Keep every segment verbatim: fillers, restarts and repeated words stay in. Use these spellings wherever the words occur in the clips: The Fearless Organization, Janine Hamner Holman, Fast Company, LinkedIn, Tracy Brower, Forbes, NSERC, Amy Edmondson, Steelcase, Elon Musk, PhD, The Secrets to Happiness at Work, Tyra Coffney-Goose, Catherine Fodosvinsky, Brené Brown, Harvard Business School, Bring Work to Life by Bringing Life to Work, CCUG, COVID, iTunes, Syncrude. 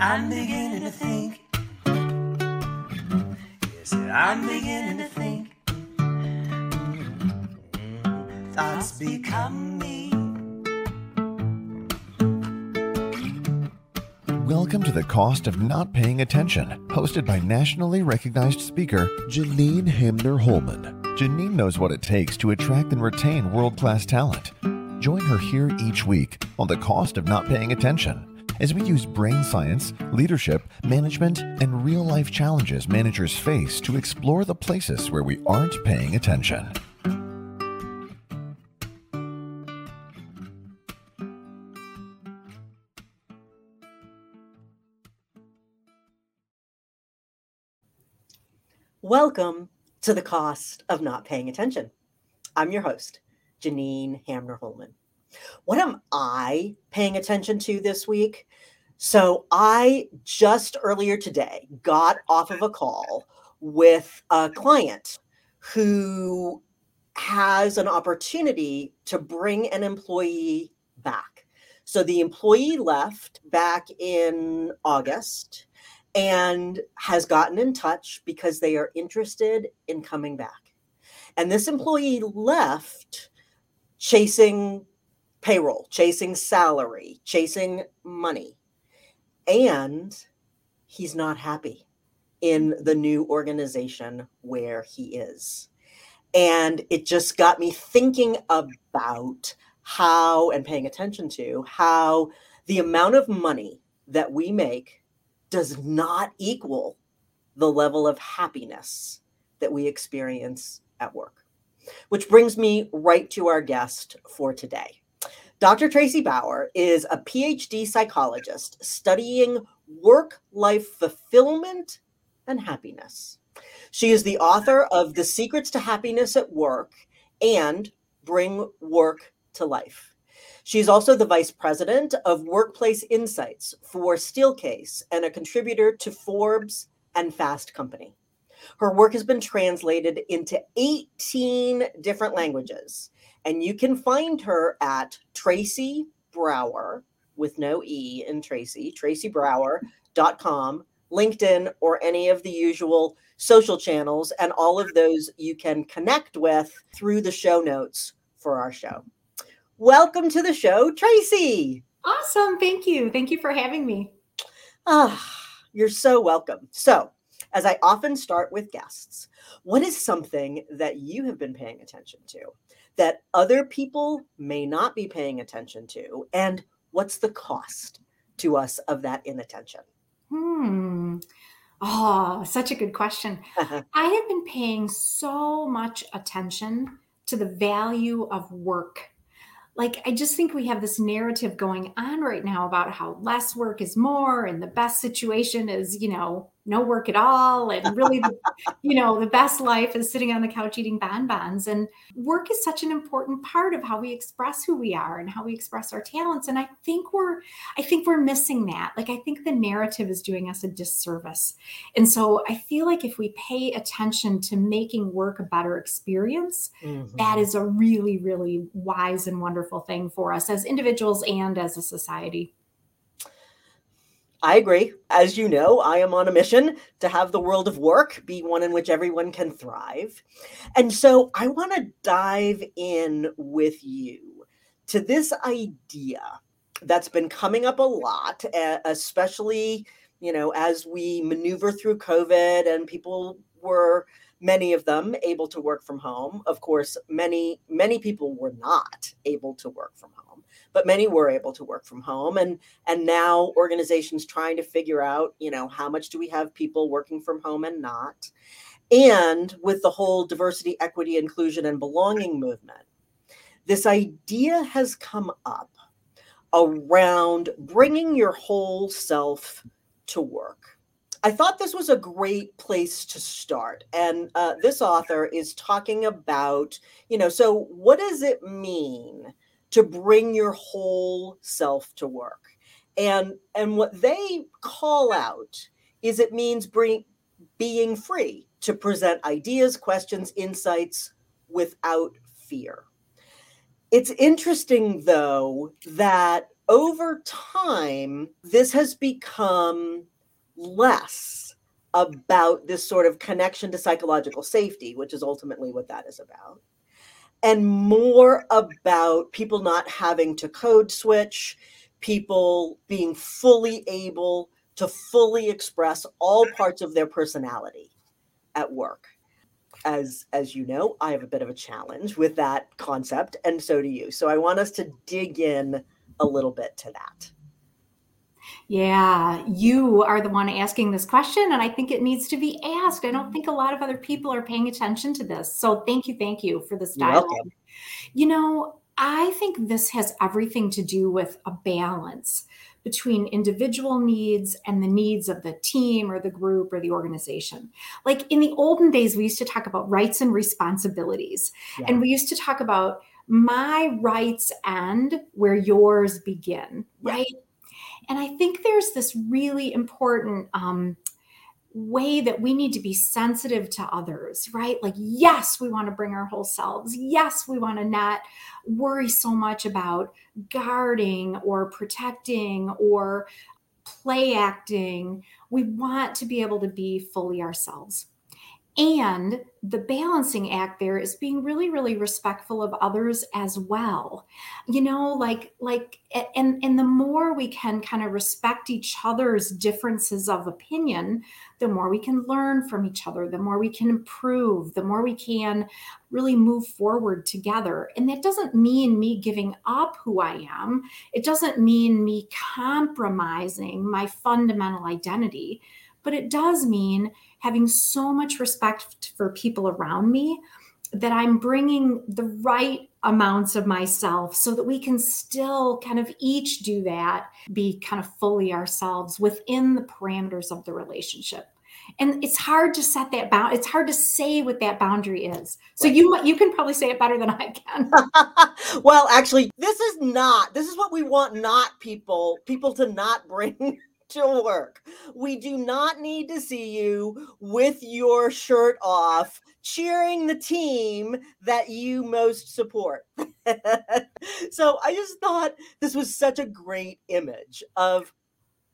I'm beginning to think. Yes, I'm beginning to think. Thoughts become me. Welcome to The Cost of Not Paying Attention, hosted by nationally recognized speaker Janine Hamner Holman. Janine knows what it takes to attract and retain world-class talent. Join her here each week on The Cost of Not Paying Attention as we use brain science, leadership, management, and real-life challenges managers face to explore the places where we aren't paying attention. Welcome to The Cost of Not Paying Attention. I'm your host, Janine Hamner Holman. What am I paying attention to this week? So I just earlier today got off of a call with a client who has an opportunity to bring an employee back. So the employee left back in August and has gotten in touch because they are interested in coming back. And this employee left chasing payroll, chasing salary, chasing money. And he's not happy in the new organization where he is. And it just got me thinking about how, and paying attention to, how the amount of money that we make does not equal the level of happiness that we experience at work. Which brings me right to our guest for today. Doctor Tracy Brower is a P H D psychologist studying work-life fulfillment and happiness. She is the author of The Secrets to Happiness at Work and Bring Work to Life. She's also the vice president of Workplace Insights for Steelcase and a contributor to Forbes and Fast Company. Her work has been translated into eighteen different languages, and you can find her at Tracy Brower, with no E in Tracy, tracy brower dot com, LinkedIn, or any of the usual social channels, and all of those you can connect with through the show notes for our show. Welcome to the show, Tracy. Awesome. Thank you. Thank you for having me. Ah, you're so welcome. So, as I often start with guests, what is something that you have been paying attention to that other people may not be paying attention to? And what's the cost to us of that inattention? Hmm. Oh, such a good question. Uh-huh. I have been paying so much attention to the value of work. Like, I just think we have this narrative going on right now about how less work is more and the best situation is, you know, no work at all. And really, the, you know, the best life is sitting on the couch eating bonbons. And work is such an important part of how we express who we are and how we express our talents. And I think we're, I think we're missing that. Like, I think the narrative is doing us a disservice. And so I feel like if we pay attention to making work a better experience, mm-hmm. that is a really, really wise and wonderful thing for us as individuals and as a society. I agree. As you know, I am on a mission to have the world of work be one in which everyone can thrive. And so I want to dive in with you to this idea that's been coming up a lot, especially, you know, as we maneuver through COVID and people were, many of them, able to work from home. Of course, many, many people were not able to work from home. But many were able to work from home, and and now organizations trying to figure out, you know, how much do we have people working from home and not? And with the whole diversity, equity, inclusion, and belonging movement, this idea has come up around bringing your whole self to work. I thought this was a great place to start. And uh, this author is talking about, you know, so what does it mean to bring your whole self to work? And and what they call out is it means bring, being free to present ideas, questions, insights without fear. It's interesting, though, that over time, this has become less about this sort of connection to psychological safety, which is ultimately what that is about, and more about people not having to code switch, people being fully able to fully express all parts of their personality at work. As as you know, I have a bit of a challenge with that concept, and so do you. So I want us to dig in a little bit to that. Yeah, you are the one asking this question, and I think it needs to be asked. I don't think a lot of other people are paying attention to this. So thank you, thank you for this dialogue. You're welcome. You know, I think this has everything to do with a balance between individual needs and the needs of the team or the group or the organization. Like in the olden days, we used to talk about rights and responsibilities. Yeah. And we used to talk about my rights end where yours begin, right? Yeah. And I think there's this really important um, way that we need to be sensitive to others, right? Like, yes, we want to bring our whole selves. Yes, we want to not worry so much about guarding or protecting or play acting. We want to be able to be fully ourselves. And the balancing act there is being really, really respectful of others as well. You know, like, like, and, and the more we can kind of respect each other's differences of opinion, the more we can learn from each other, the more we can improve, the more we can really move forward together. And that doesn't mean me giving up who I am. It doesn't mean me compromising my fundamental identity, but it does mean having so much respect for people around me that I'm bringing the right amounts of myself so that we can still kind of each do that, be kind of fully ourselves within the parameters of the relationship. And it's hard to set that bound. It's hard to say what that boundary is. So right. you you can probably say it better than I can. Well, actually, this is not, this is what we want not people, people to not bring to work. We do not need to see you with your shirt off, cheering the team that you most support. So I just thought this was such a great image of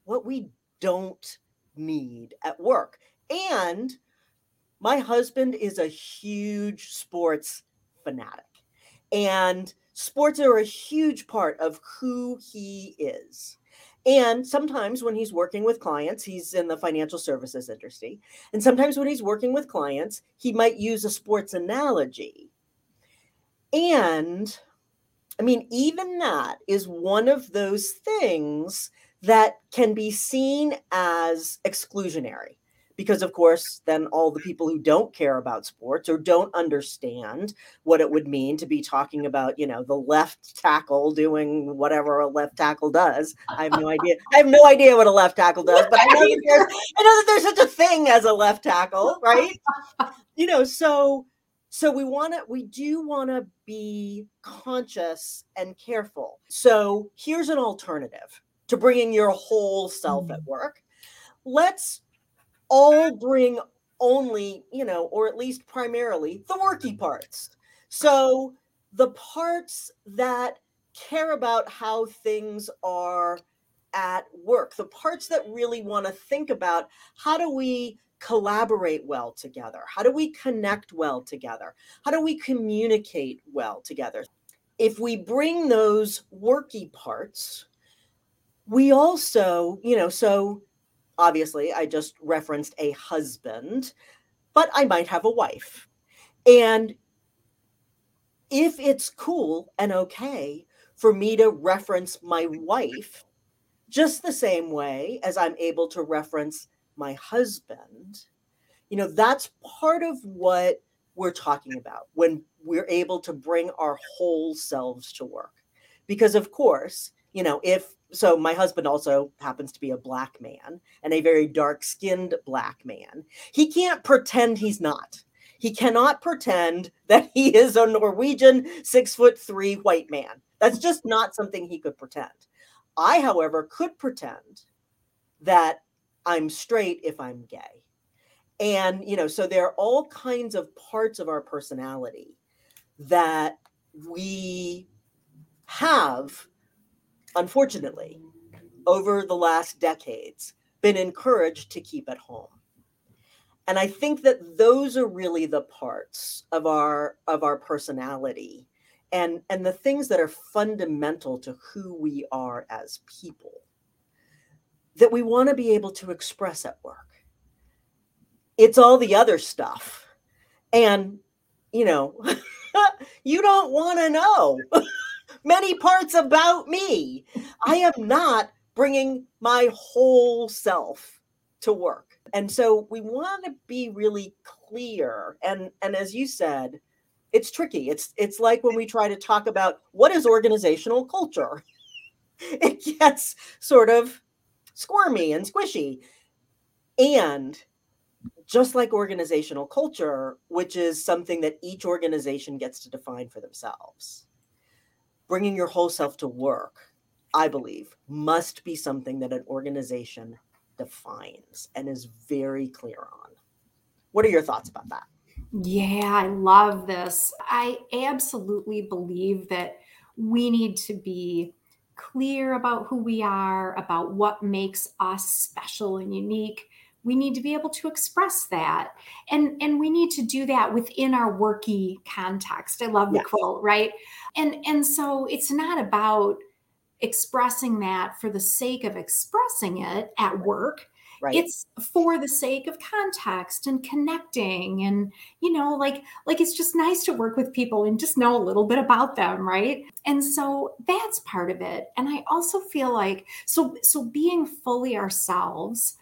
what we don't need at work. And my husband is a huge sports fanatic, and sports are a huge part of who he is. And sometimes when he's working with clients, he's in the financial services industry. And sometimes when he's working with clients, he might use a sports analogy. And I mean, even that is one of those things that can be seen as exclusionary. Because, of course, then all the people who don't care about sports or don't understand what it would mean to be talking about, you know, the left tackle doing whatever a left tackle does. I have no idea. I have no idea what a left tackle does, but I know that there's, I know that there's such a thing as a left tackle, right? You know, so so we want to, we do want to be conscious and careful. So here's an alternative to bringing your whole self at work. Let's all bring only, you know, or at least primarily the worky parts. So the parts that care about how things are at work, the parts that really want to think about how do we collaborate well together? How do we connect well together? How do we communicate well together? If we bring those worky parts, we also, you know, so obviously, I just referenced a husband, but I might have a wife. And if it's cool and okay for me to reference my wife just the same way as I'm able to reference my husband, you know, that's part of what we're talking about when we're able to bring our whole selves to work. Because, of course, you know, if So my husband also happens to be a black man, and a very dark-skinned black man. He can't pretend he's not. He cannot pretend that he is a Norwegian six foot three white man. That's just not something he could pretend. I, however, could pretend that I'm straight if I'm gay. And, you know, so there are all kinds of parts of our personality that we have unfortunately, over the last decades, been encouraged to keep at home. And I think that those are really the parts of our of our personality and, and the things that are fundamental to who we are as people that we want to be able to express at work. It's all the other stuff. And, you know, you don't want to know many parts about me. I am not bringing my whole self to work. And so we want to be really clear. And, and as you said, it's tricky. It's, it's like when we try to talk about what is organizational culture, it gets sort of squirmy and squishy. And just like organizational culture, which is something that each organization gets to define for themselves, bringing your whole self to work, I believe, must be something that an organization defines and is very clear on. What are your thoughts about that? Yeah, I love this. I absolutely believe that we need to be clear about who we are, about what makes us special and unique. We need to be able to express that. And, and we need to do that within our worky context. I love the yes. quote, right? And, and so it's not about expressing that for the sake of expressing it at work. Right. It's for the sake of context and connecting and, you know, like, like it's just nice to work with people and just know a little bit about them. Right. And so that's part of it. And I also feel like, so, so being fully ourselves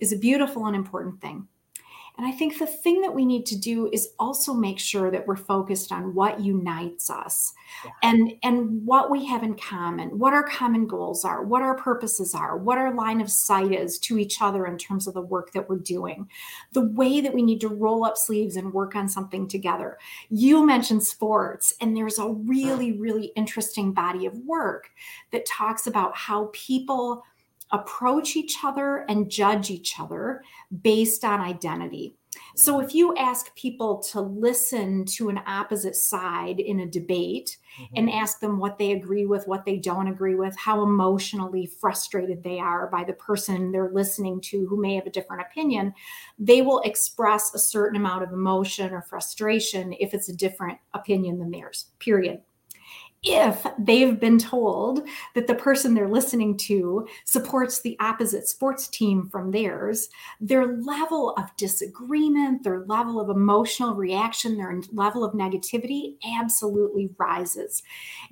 is a beautiful and important thing. And I think the thing that we need to do is also make sure that we're focused on what unites us yeah. and, and what we have in common, what our common goals are, what our purposes are, what our line of sight is to each other in terms of the work that we're doing, the way that we need to roll up sleeves and work on something together. You mentioned sports, and there's a really, really interesting body of work that talks about how people approach each other and judge each other based on identity. So if you ask people to listen to an opposite side in a debate mm-hmm. and ask them what they agree with, what they don't agree with, how emotionally frustrated they are by the person they're listening to who may have a different opinion, they will express a certain amount of emotion or frustration if it's a different opinion than theirs, period. If they've been told that the person they're listening to supports the opposite sports team from theirs, their level of disagreement, their level of emotional reaction, their level of negativity absolutely rises.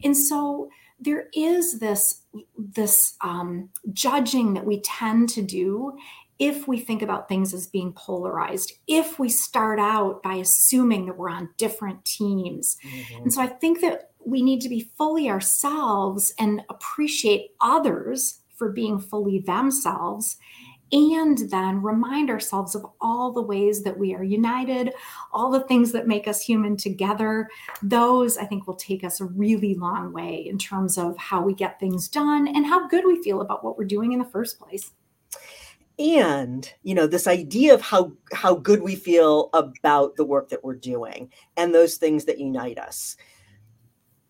And so there is this, this um, judging that we tend to do if we think about things as being polarized, if we start out by assuming that we're on different teams. Mm-hmm. And so I think that we need to be fully ourselves and appreciate others for being fully themselves, and then remind ourselves of all the ways that we are united, all the things that make us human together. Those, I think, will take us a really long way in terms of how we get things done and how good we feel about what we're doing in the first place. And, you know, this idea of how, how good we feel about the work that we're doing and those things that unite us.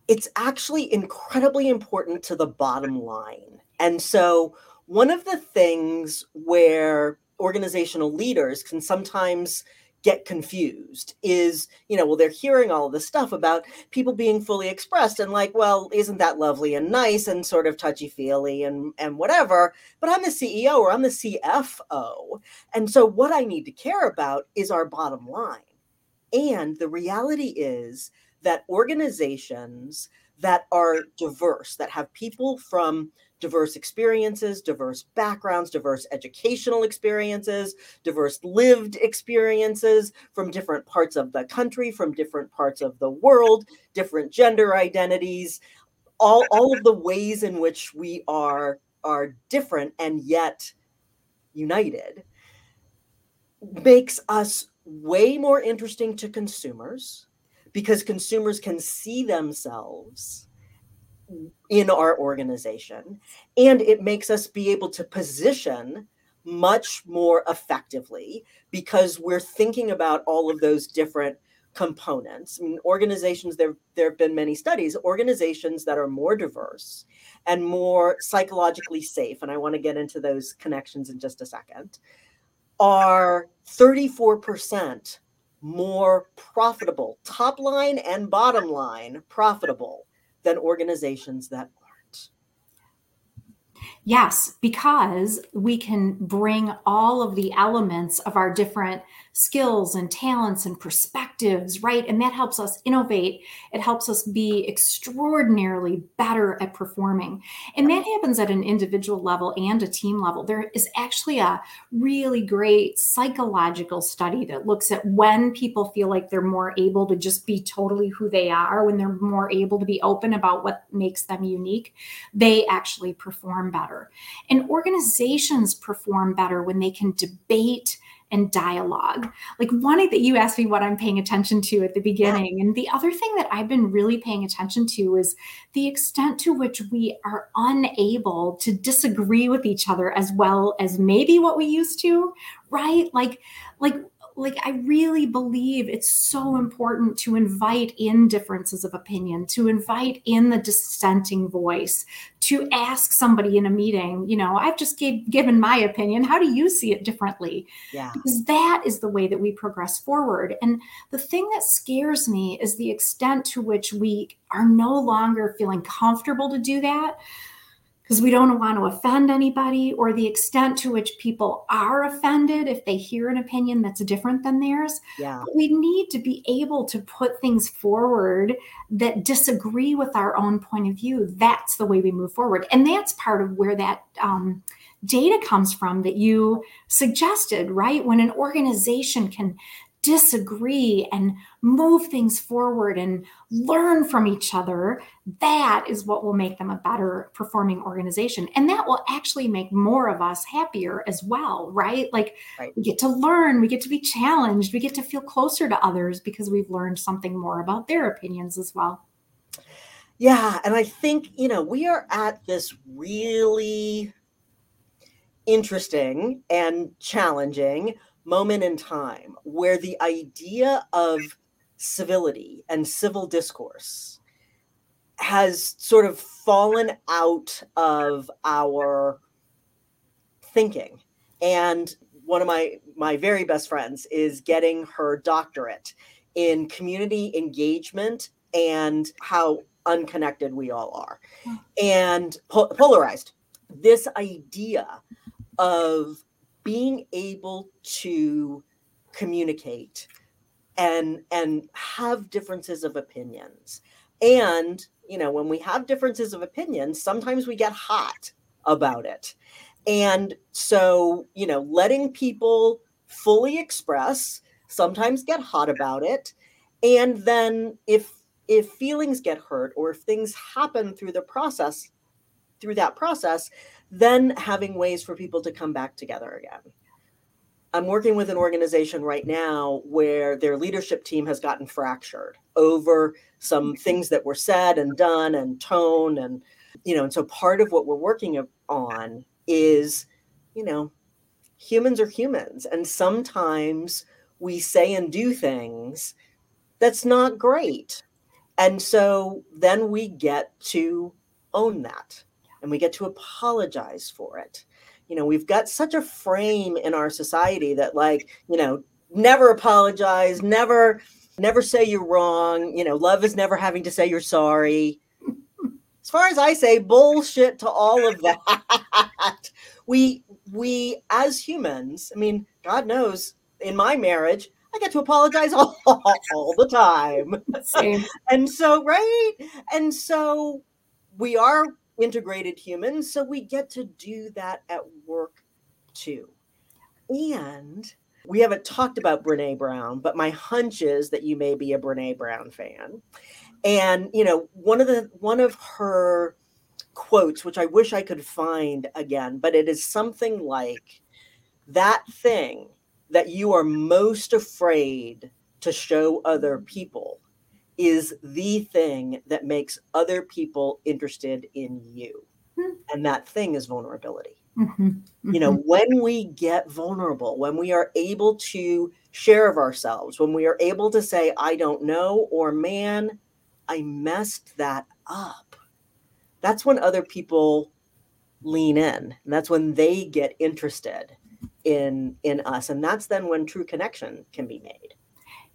It's actually incredibly important to the bottom line. And so one of the things where organizational leaders can sometimes get confused is, you know, well, they're hearing all this stuff about people being fully expressed and like, well, isn't that lovely and nice and sort of touchy-feely and, and whatever, but I'm the C E O or I'm the C F O. And so what I need to care about is our bottom line. And the reality is that organizations that are diverse, that have people from diverse experiences, diverse backgrounds, diverse educational experiences, diverse lived experiences from different parts of the country, from different parts of the world, different gender identities, all, all of the ways in which we are, are different and yet united makes us way more interesting to consumers, because consumers can see themselves in our organization, and it makes us be able to position much more effectively because we're thinking about all of those different components. I mean, organizations, there, there have been many studies, organizations that are more diverse and more psychologically safe, and I want to get into those connections in just a second, are thirty-four percent more profitable, top line and bottom line profitable, than organizations that aren't. Yes, because we can bring all of the elements of our different skills and talents and perspectives, right? And that helps us innovate. It helps us be extraordinarily better at performing. And that happens at an individual level and a team level. There is actually a really great psychological study that looks at when people feel like they're more able to just be totally who they are, when they're more able to be open about what makes them unique, they actually perform better. And organizations perform better when they can debate and dialogue. Like one that you asked me what I'm paying attention to at the beginning. And the other thing that I've been really paying attention to is the extent to which we are unable to disagree with each other as well as maybe what we used to, right? Like, like, like I really believe it's so important to invite in differences of opinion, to invite in the dissenting voice, to ask somebody in a meeting, you know, I've just gave, given my opinion. How do you see it differently? Yeah. Because that is the way that we progress forward. And the thing that scares me is the extent to which we are no longer feeling comfortable to do that, because we don't want to offend anybody, or the extent to which people are offended if they hear an opinion that's different than theirs. Yeah. But we need to be able to put things forward that disagree with our own point of view. That's the way we move forward. And that's part of where that um, data comes from that you suggested, right? When an organization can disagree and move things forward and learn from each other, that is what will make them a better performing organization. And that will actually make more of us happier as well, right? Like right. We get to learn, we get to be challenged, we get to feel closer to others because we've learned something more about their opinions as well. Yeah. And I think, you know, we are at this really interesting and challenging moment in time where the idea of civility and civil discourse has sort of fallen out of our thinking. And one of my, my very best friends is getting her doctorate in community engagement and how unconnected we all are and po- polarized. This idea of being able to communicate and and have differences of opinions. And, you know, when we have differences of opinions, sometimes we get hot about it. And so, you know, letting people fully express, sometimes get hot about it. And then if if feelings get hurt or if things happen through the process, through that process, then having ways for people to come back together again. I'm working with an organization right now where their leadership team has gotten fractured over some things that were said and done and tone. And, you know, and so part of what we're working on is, you know, humans are humans. And sometimes we say and do things that's not great. And so then we get to own that. And we get to apologize for it. You know, we've got such a frame in our society that, like, you know, never apologize, never, never say you're wrong. You know, love is never having to say you're sorry. As far as I say, bullshit to all of that. We, we as humans, I mean, God knows in my marriage, I get to apologize all, all the time. Same. And so, right? And so we are integrated humans, so we get to do that at work too. And we haven't talked about Brené Brown, but my hunch is that you may be a Brené Brown fan. And, you know, one of the one of her quotes, which I wish I could find again, but it is something like, that thing that you are most afraid to show other people is the thing that makes other people interested in you. And that thing is vulnerability. Mm-hmm. Mm-hmm. You know, when we get vulnerable, when we are able to share of ourselves, when we are able to say, I don't know, or man, I messed that up. That's when other people lean in. And that's when they get interested in, in us. And that's then when true connection can be made.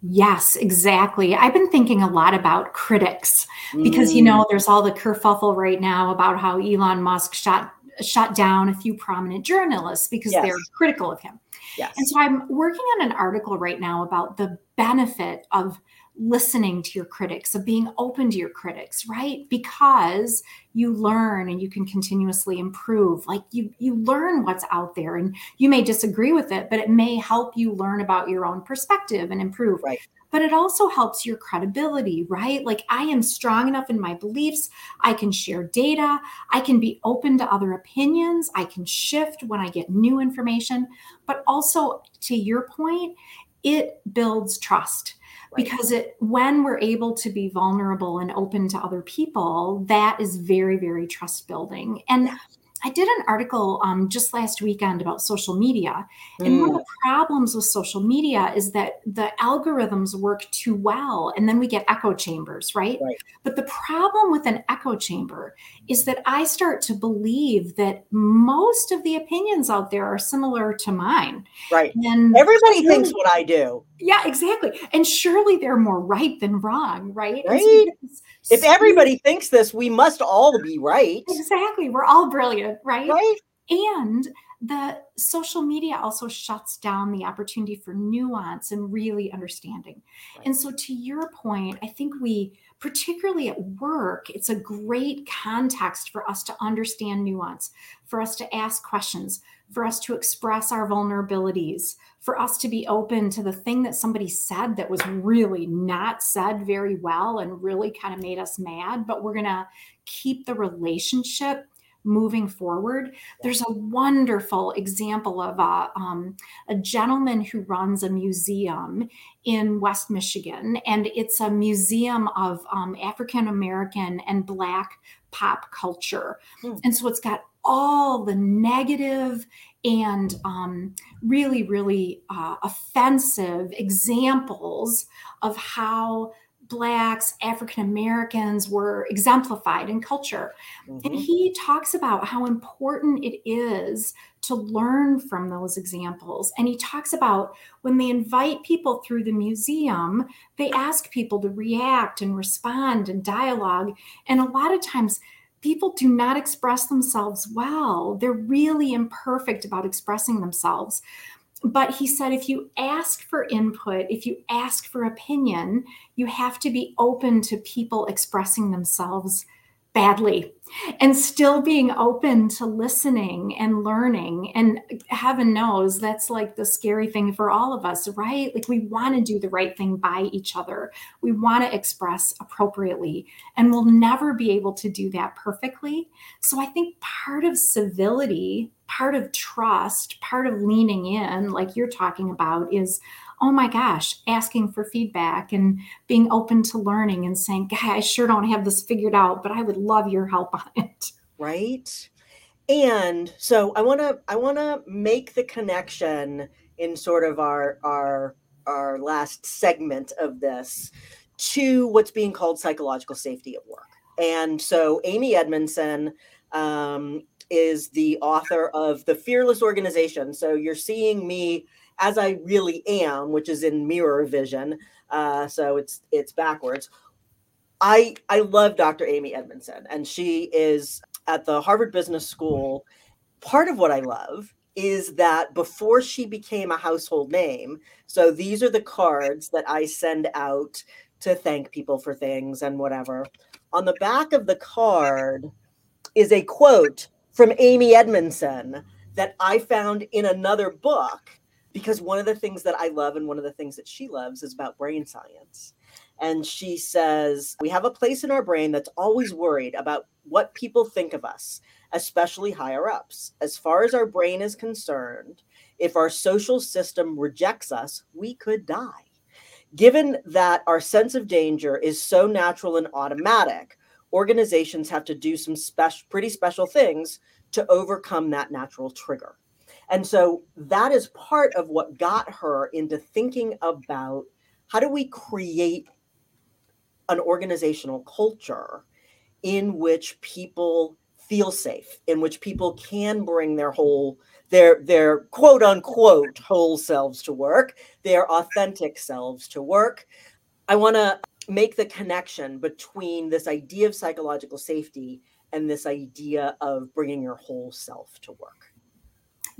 Yes, exactly. I've been thinking a lot about critics because, mm. you know, there's all the kerfuffle right now about how Elon Musk shot shut down a few prominent journalists because yes. they're critical of him. Yes. And so I'm working on an article right now about the benefit of listening to your critics, of being open to your critics, right? Because you learn and you can continuously improve. Like you, you learn what's out there and you may disagree with it, but it may help you learn about your own perspective and improve. Right. But it also helps your credibility, right? Like I am strong enough in my beliefs. I can share data. I can be open to other opinions. I can shift when I get new information, but also to your point, it builds trust. Right. Because it, when we're able to be vulnerable and open to other people, that is very, very trust building. And I did an article um, just last weekend about social media. And mm. one of the problems with social media is that the algorithms work too well. And then we get echo chambers, right? right? But the problem with an echo chamber is that I start to believe that most of the opinions out there are similar to mine. Right. And everybody surely, thinks what I do. Yeah, exactly. And surely they're more right than wrong, right? Right. So if everybody thinks this, we must all be right. Exactly. We're all brilliant. Right? right. And the social media also shuts down the opportunity for nuance and really understanding. Right. And so to your point, I think we, particularly at work, it's a great context for us to understand nuance, for us to ask questions, for us to express our vulnerabilities, for us to be open to the thing that somebody said that was really not said very well and really kind of made us mad, but we're going to keep the relationship moving forward. There's a wonderful example of a, um, a gentleman who runs a museum in West Michigan, and it's a museum of um, African American and Black pop culture. Mm. And so it's got all the negative and um, really, really uh, offensive examples of how Blacks, African Americans were exemplified in culture. Mm-hmm. And he talks about how important it is to learn from those examples. And he talks about when they invite people through the museum, they ask people to react and respond and dialogue. And a lot of times people do not express themselves well. They're really imperfect about expressing themselves. But he said, if you ask for input, if you ask for opinion, you have to be open to people expressing themselves badly and still being open to listening and learning. And heaven knows that's like the scary thing for all of us, right? Like we want to do the right thing by each other. We want to express appropriately, and we'll never be able to do that perfectly. So I think part of civility, part of trust, part of leaning in, like you're talking about, is, oh my gosh, asking for feedback and being open to learning and saying, "Guy, I sure don't have this figured out, but I would love your help on it." Right. And so I want to, I want to make the connection in sort of our, our, our last segment of this to what's being called psychological safety at work. And so Amy Edmondson, um, is the author of The Fearless Organization. So you're seeing me as I really am, which is in mirror vision. Uh, so it's it's backwards. I I love Doctor Amy Edmondson, and she is at the Harvard Business School. Part of what I love is that before she became a household name, so these are the cards that I send out to thank people for things and whatever. On the back of the card is a quote from Amy Edmondson that I found in another book, because one of the things that I love and one of the things that she loves is about brain science. And she says, we have a place in our brain that's always worried about what people think of us, especially higher ups. As far as our brain is concerned, if our social system rejects us, we could die. Given that our sense of danger is so natural and automatic, organizations have to do some special, pretty special things to overcome that natural trigger. And so that is part of what got her into thinking about how do we create an organizational culture in which people feel safe, in which people can bring their whole, their, their quote unquote whole selves to work, their authentic selves to work. I want to make the connection between this idea of psychological safety and this idea of bringing your whole self to work.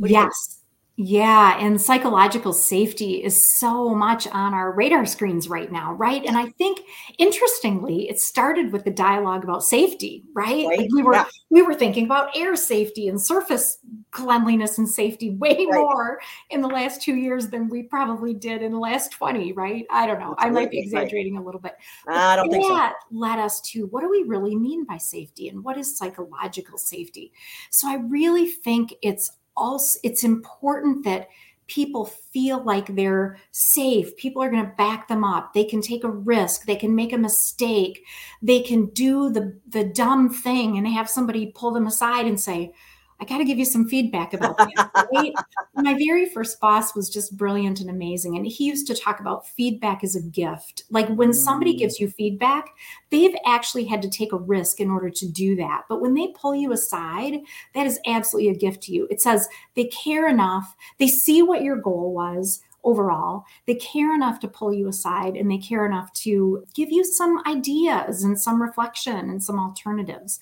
Yes. Yeah. And psychological safety is so much on our radar screens right now, right? And I think, interestingly, it started with the dialogue about safety, right? right. Like we were yeah. we were thinking about air safety and surface cleanliness and safety way right. more in the last two years than we probably did in the last twenty, right? I don't know. I might be exaggerating right. a little bit. I don't think so. That led us to, what do we really mean by safety? And what is psychological safety? So I really think it's also, it's important that people feel like they're safe. People are going to back them up. They can take a risk. They can make a mistake. They can do the, the dumb thing and have somebody pull them aside and say, I got to give you some feedback about that. Right? My very first boss was just brilliant and amazing. And he used to talk about feedback as a gift. Like when somebody gives you feedback, they've actually had to take a risk in order to do that. But when they pull you aside, that is absolutely a gift to you. It says they care enough. They see what your goal was overall. They care enough to pull you aside, and they care enough to give you some ideas and some reflection and some alternatives.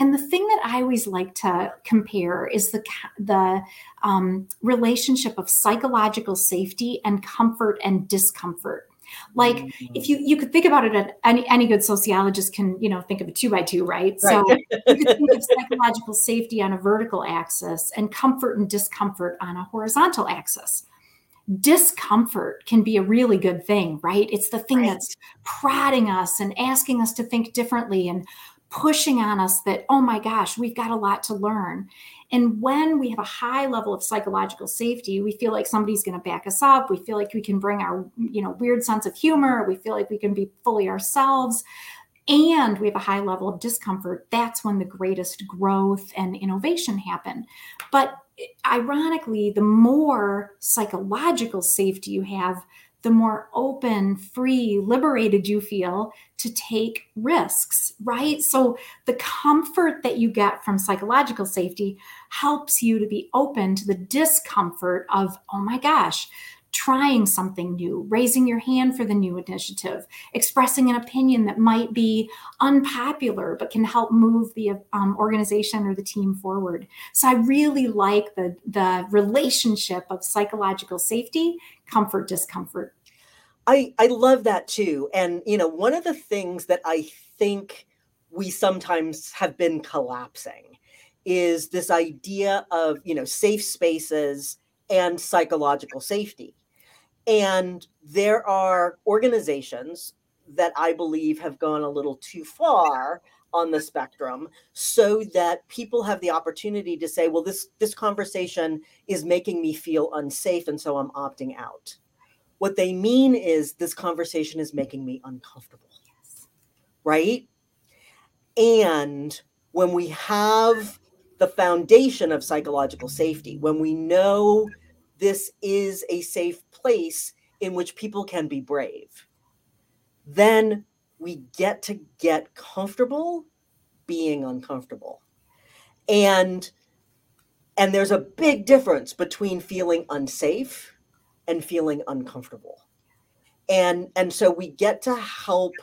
And the thing that I always like to compare is the the um, relationship of psychological safety and comfort and discomfort. Like mm-hmm. if you, you could think about it, any, any good sociologist can, you know, think of a two by two, right? right. So you could think of psychological safety on a vertical axis and comfort and discomfort on a horizontal axis. Discomfort can be a really good thing, right? It's the thing right. that's prodding us and asking us to think differently and pushing on us that, oh my gosh, we've got a lot to learn. And when we have a high level of psychological safety, we feel like somebody's going to back us up. We feel like we can bring our, you know, weird sense of humor. We feel like we can be fully ourselves. And we have a high level of discomfort. That's when the greatest growth and innovation happen. But ironically, the more psychological safety you have, the more open, free, liberated you feel to take risks, right? So the comfort that you get from psychological safety helps you to be open to the discomfort of, oh my gosh, trying something new, raising your hand for the new initiative, expressing an opinion that might be unpopular, but can help move the um, organization or the team forward. So I really like the, the relationship of psychological safety, comfort, discomfort. I, I love that too. And, you know, one of the things that I think we sometimes have been collapsing is this idea of, you know, safe spaces and psychological safety. And there are organizations that I believe have gone a little too far on the spectrum so that people have the opportunity to say, well, this, this conversation is making me feel unsafe, and so I'm opting out. What they mean is this conversation is making me uncomfortable, yes. right? And when we have the foundation of psychological safety, when we know this is a safe place in which people can be brave, then we get to get comfortable being uncomfortable. And, and there's a big difference between feeling unsafe and feeling uncomfortable. And, and so we get to help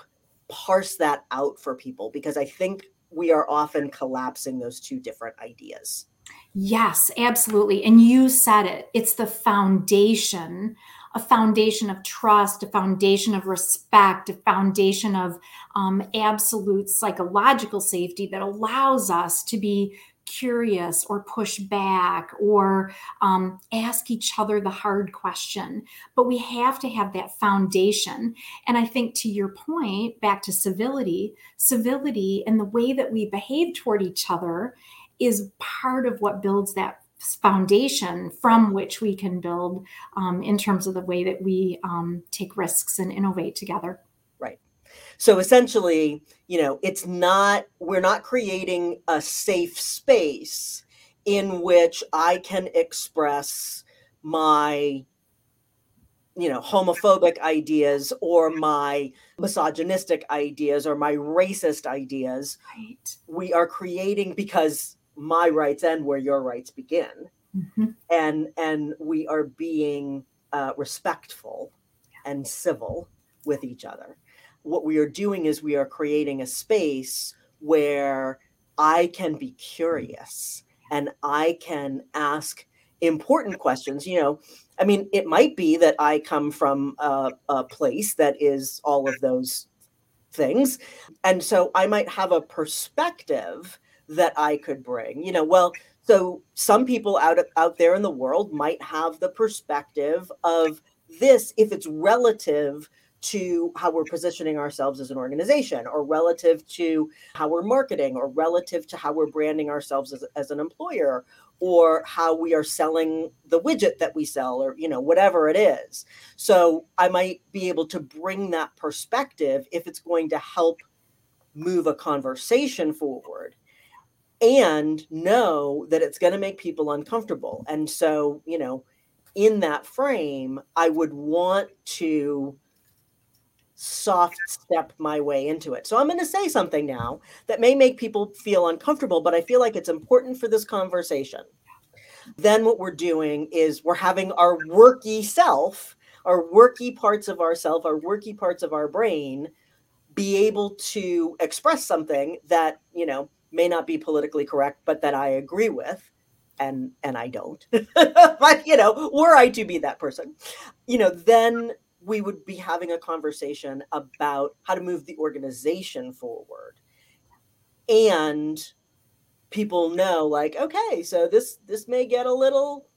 parse that out for people, because I think we are often collapsing those two different ideas. Yes, absolutely. And you said it. It's the foundation, a foundation of trust, a foundation of respect, a foundation of um, absolute psychological safety that allows us to be curious or push back or um, ask each other the hard question. But we have to have that foundation. And I think, to your point, back to civility, civility and the way that we behave toward each other is part of what builds that foundation from which we can build um, in terms of the way that we um, take risks and innovate together. Right. So essentially, you know, it's not, we're not creating a safe space in which I can express my, you know, homophobic ideas or my misogynistic ideas or my racist ideas. Right. We are creating, because my rights end where your rights begin. Mm-hmm. And, and we are being uh, respectful and civil with each other. What we are doing is we are creating a space where I can be curious and I can ask important questions. You know, I mean, it might be that I come from a, a place that is all of those things. And so I might have a perspective that I could bring, you know, well, so some people out of, out there in the world might have the perspective of this, if it's relative to how we're positioning ourselves as an organization or relative to how we're marketing or relative to how we're branding ourselves as, as an employer or how we are selling the widget that we sell or, you know, whatever it is. So I might be able to bring that perspective if it's going to help move a conversation forward and know that it's going to make people uncomfortable. And so, you know, in that frame, I would want to soft step my way into it. So I'm going to say something now that may make people feel uncomfortable, but I feel like it's important for this conversation. Then what we're doing is we're having our worky self, our worky parts of ourself, our worky parts of our brain be able to express something that, you know, may not be politically correct, but that I agree with. And, and I don't, but, you know, were I to be that person, you know, then we would be having a conversation about how to move the organization forward. And people know, like, okay, so this this may get a little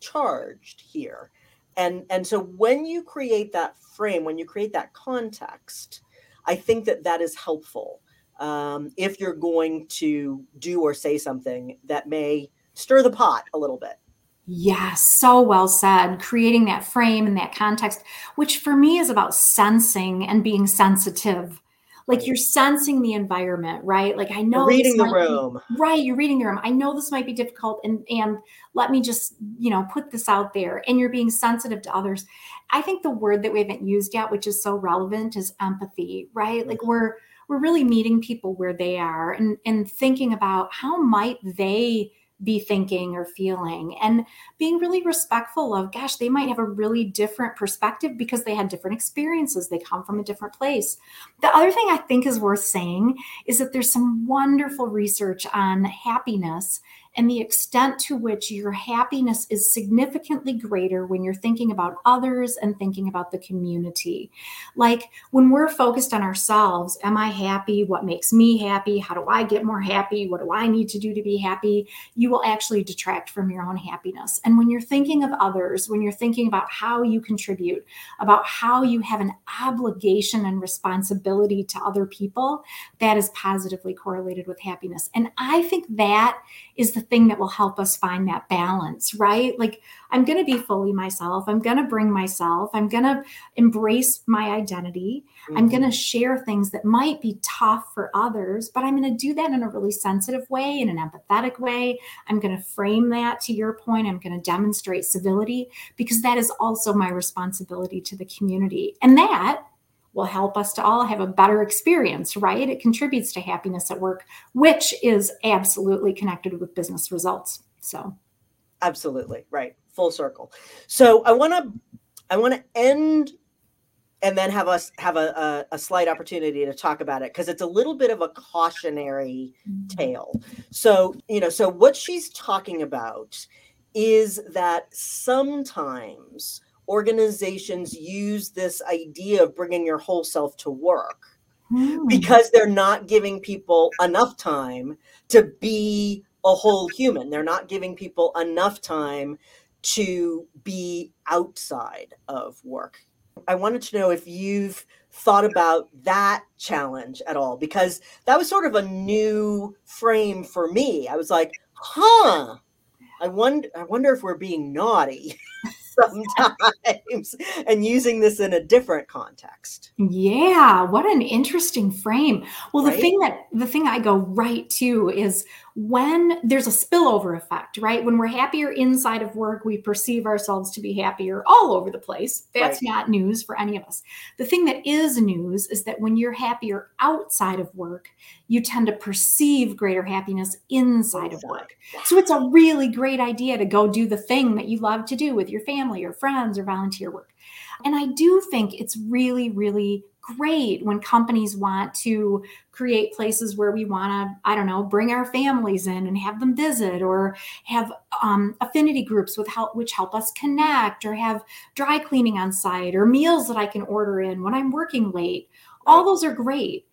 charged here. And, and so when you create that frame, when you create that context, I think that that is helpful. Um, if you're going to do or say something that may stir the pot a little bit. Yes, so well said. Creating that frame and that context, which for me is about sensing and being sensitive. Like right. You're sensing the environment, right? Like I know reading the room. Be, right, you're reading the room. I know this might be difficult and and let me just, you know, put this out there. And you're being sensitive to others. I think the word that we haven't used yet, which is so relevant, is empathy, right? Right. Like we're we're really meeting people where they are and, and thinking about how might they be thinking or feeling and being really respectful of, gosh, they might have a really different perspective because they had different experiences. They come from a different place. The other thing I think is worth saying is that there's some wonderful research on happiness and the extent to which your happiness is significantly greater when you're thinking about others and thinking about the community. Like when we're focused on ourselves, am I happy? What makes me happy? How do I get more happy? What do I need to do to be happy? You will actually detract from your own happiness. And when you're thinking of others, when you're thinking about how you contribute, about how you have an obligation and responsibility to other people, that is positively correlated with happiness. And I think that is the thing that will help us find that balance, right? Like I'm going to be fully myself. I'm going to bring myself. I'm going to embrace my identity. Mm-hmm. I'm going to share things that might be tough for others, but I'm going to do that in a really sensitive way, in an empathetic way. I'm going to frame that to your point. I'm going to demonstrate civility because that is also my responsibility to the community. And that will help us to all have a better experience, right? It contributes to happiness at work, which is absolutely connected with business results. So absolutely, right. Full circle. So I want to, I want to end and then have us have a, a, a slight opportunity to talk about it because it's a little bit of a cautionary tale. So, you know, so what she's talking about is that sometimes organizations use this idea of bringing your whole self to work mm. because they're not giving people enough time to be a whole human. They're not giving people enough time to be outside of work. I wanted to know if you've thought about that challenge at all, because that was sort of a new frame for me. I was like, huh, I wonder, I wonder if we're being naughty. sometimes and using this in a different context. Yeah. What an interesting frame. Well, right? the thing that the thing I go right to is when there's a spillover effect, right? When we're happier inside of work, we perceive ourselves to be happier all over the place. That's right. Not news for any of us. The thing that is news is that when you're happier outside of work, you tend to perceive greater happiness inside of work. So it's a really great idea to go do the thing that you love to do with your family or friends or volunteer work. And I do think it's really, really great when companies want to create places where we want to, I don't know, bring our families in and have them visit, or have um, affinity groups with help, which help us connect, or have dry cleaning on site, or meals that I can order in when I'm working late. All those are great.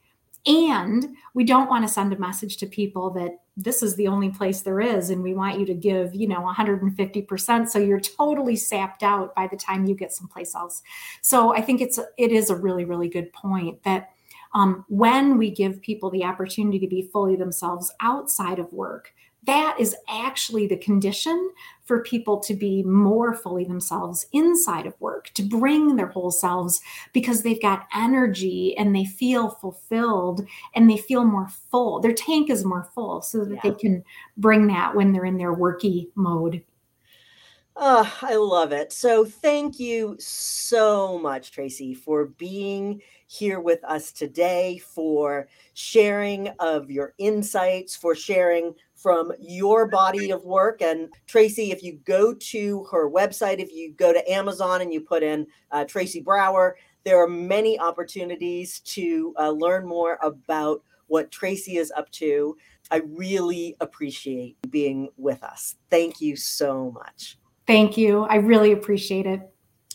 And we don't want to send a message to people that this is the only place there is, and we want you to give, you know, one hundred fifty percent. So you're totally sapped out by the time you get someplace else. So I think it's, it is a really, really good point that um, when we give people the opportunity to be fully themselves outside of work, that is actually the condition for people to be more fully themselves inside of work, to bring their whole selves, because they've got energy and they feel fulfilled and they feel more full. Their tank is more full so that yeah. they can bring that when they're in their worky mode. Oh, I love it. So thank you so much, Tracy, for being here with us today, for sharing of your insights, for sharing from your body of work. And Tracy, if you go to her website, if you go to Amazon and you put in uh, Tracy Brower, there are many opportunities to uh, learn more about what Tracy is up to. I really appreciate being with us. Thank you so much. Thank you. I really appreciate it.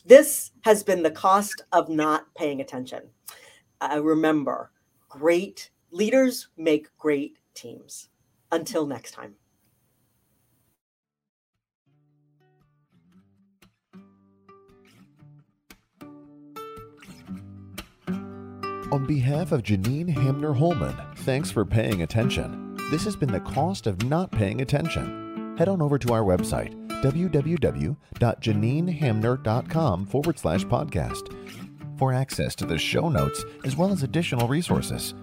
This has been the cost of not paying attention. Uh, remember, great leaders make great teams. Until next time. On behalf of Janine Hamner Holman, thanks for paying attention. This has been the cost of not paying attention. Head on over to our website, www.janinehamner.com forward slash podcast for access to the show notes as well as additional resources.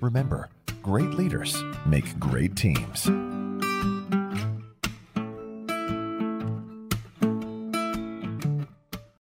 Remember, great leaders make great teams.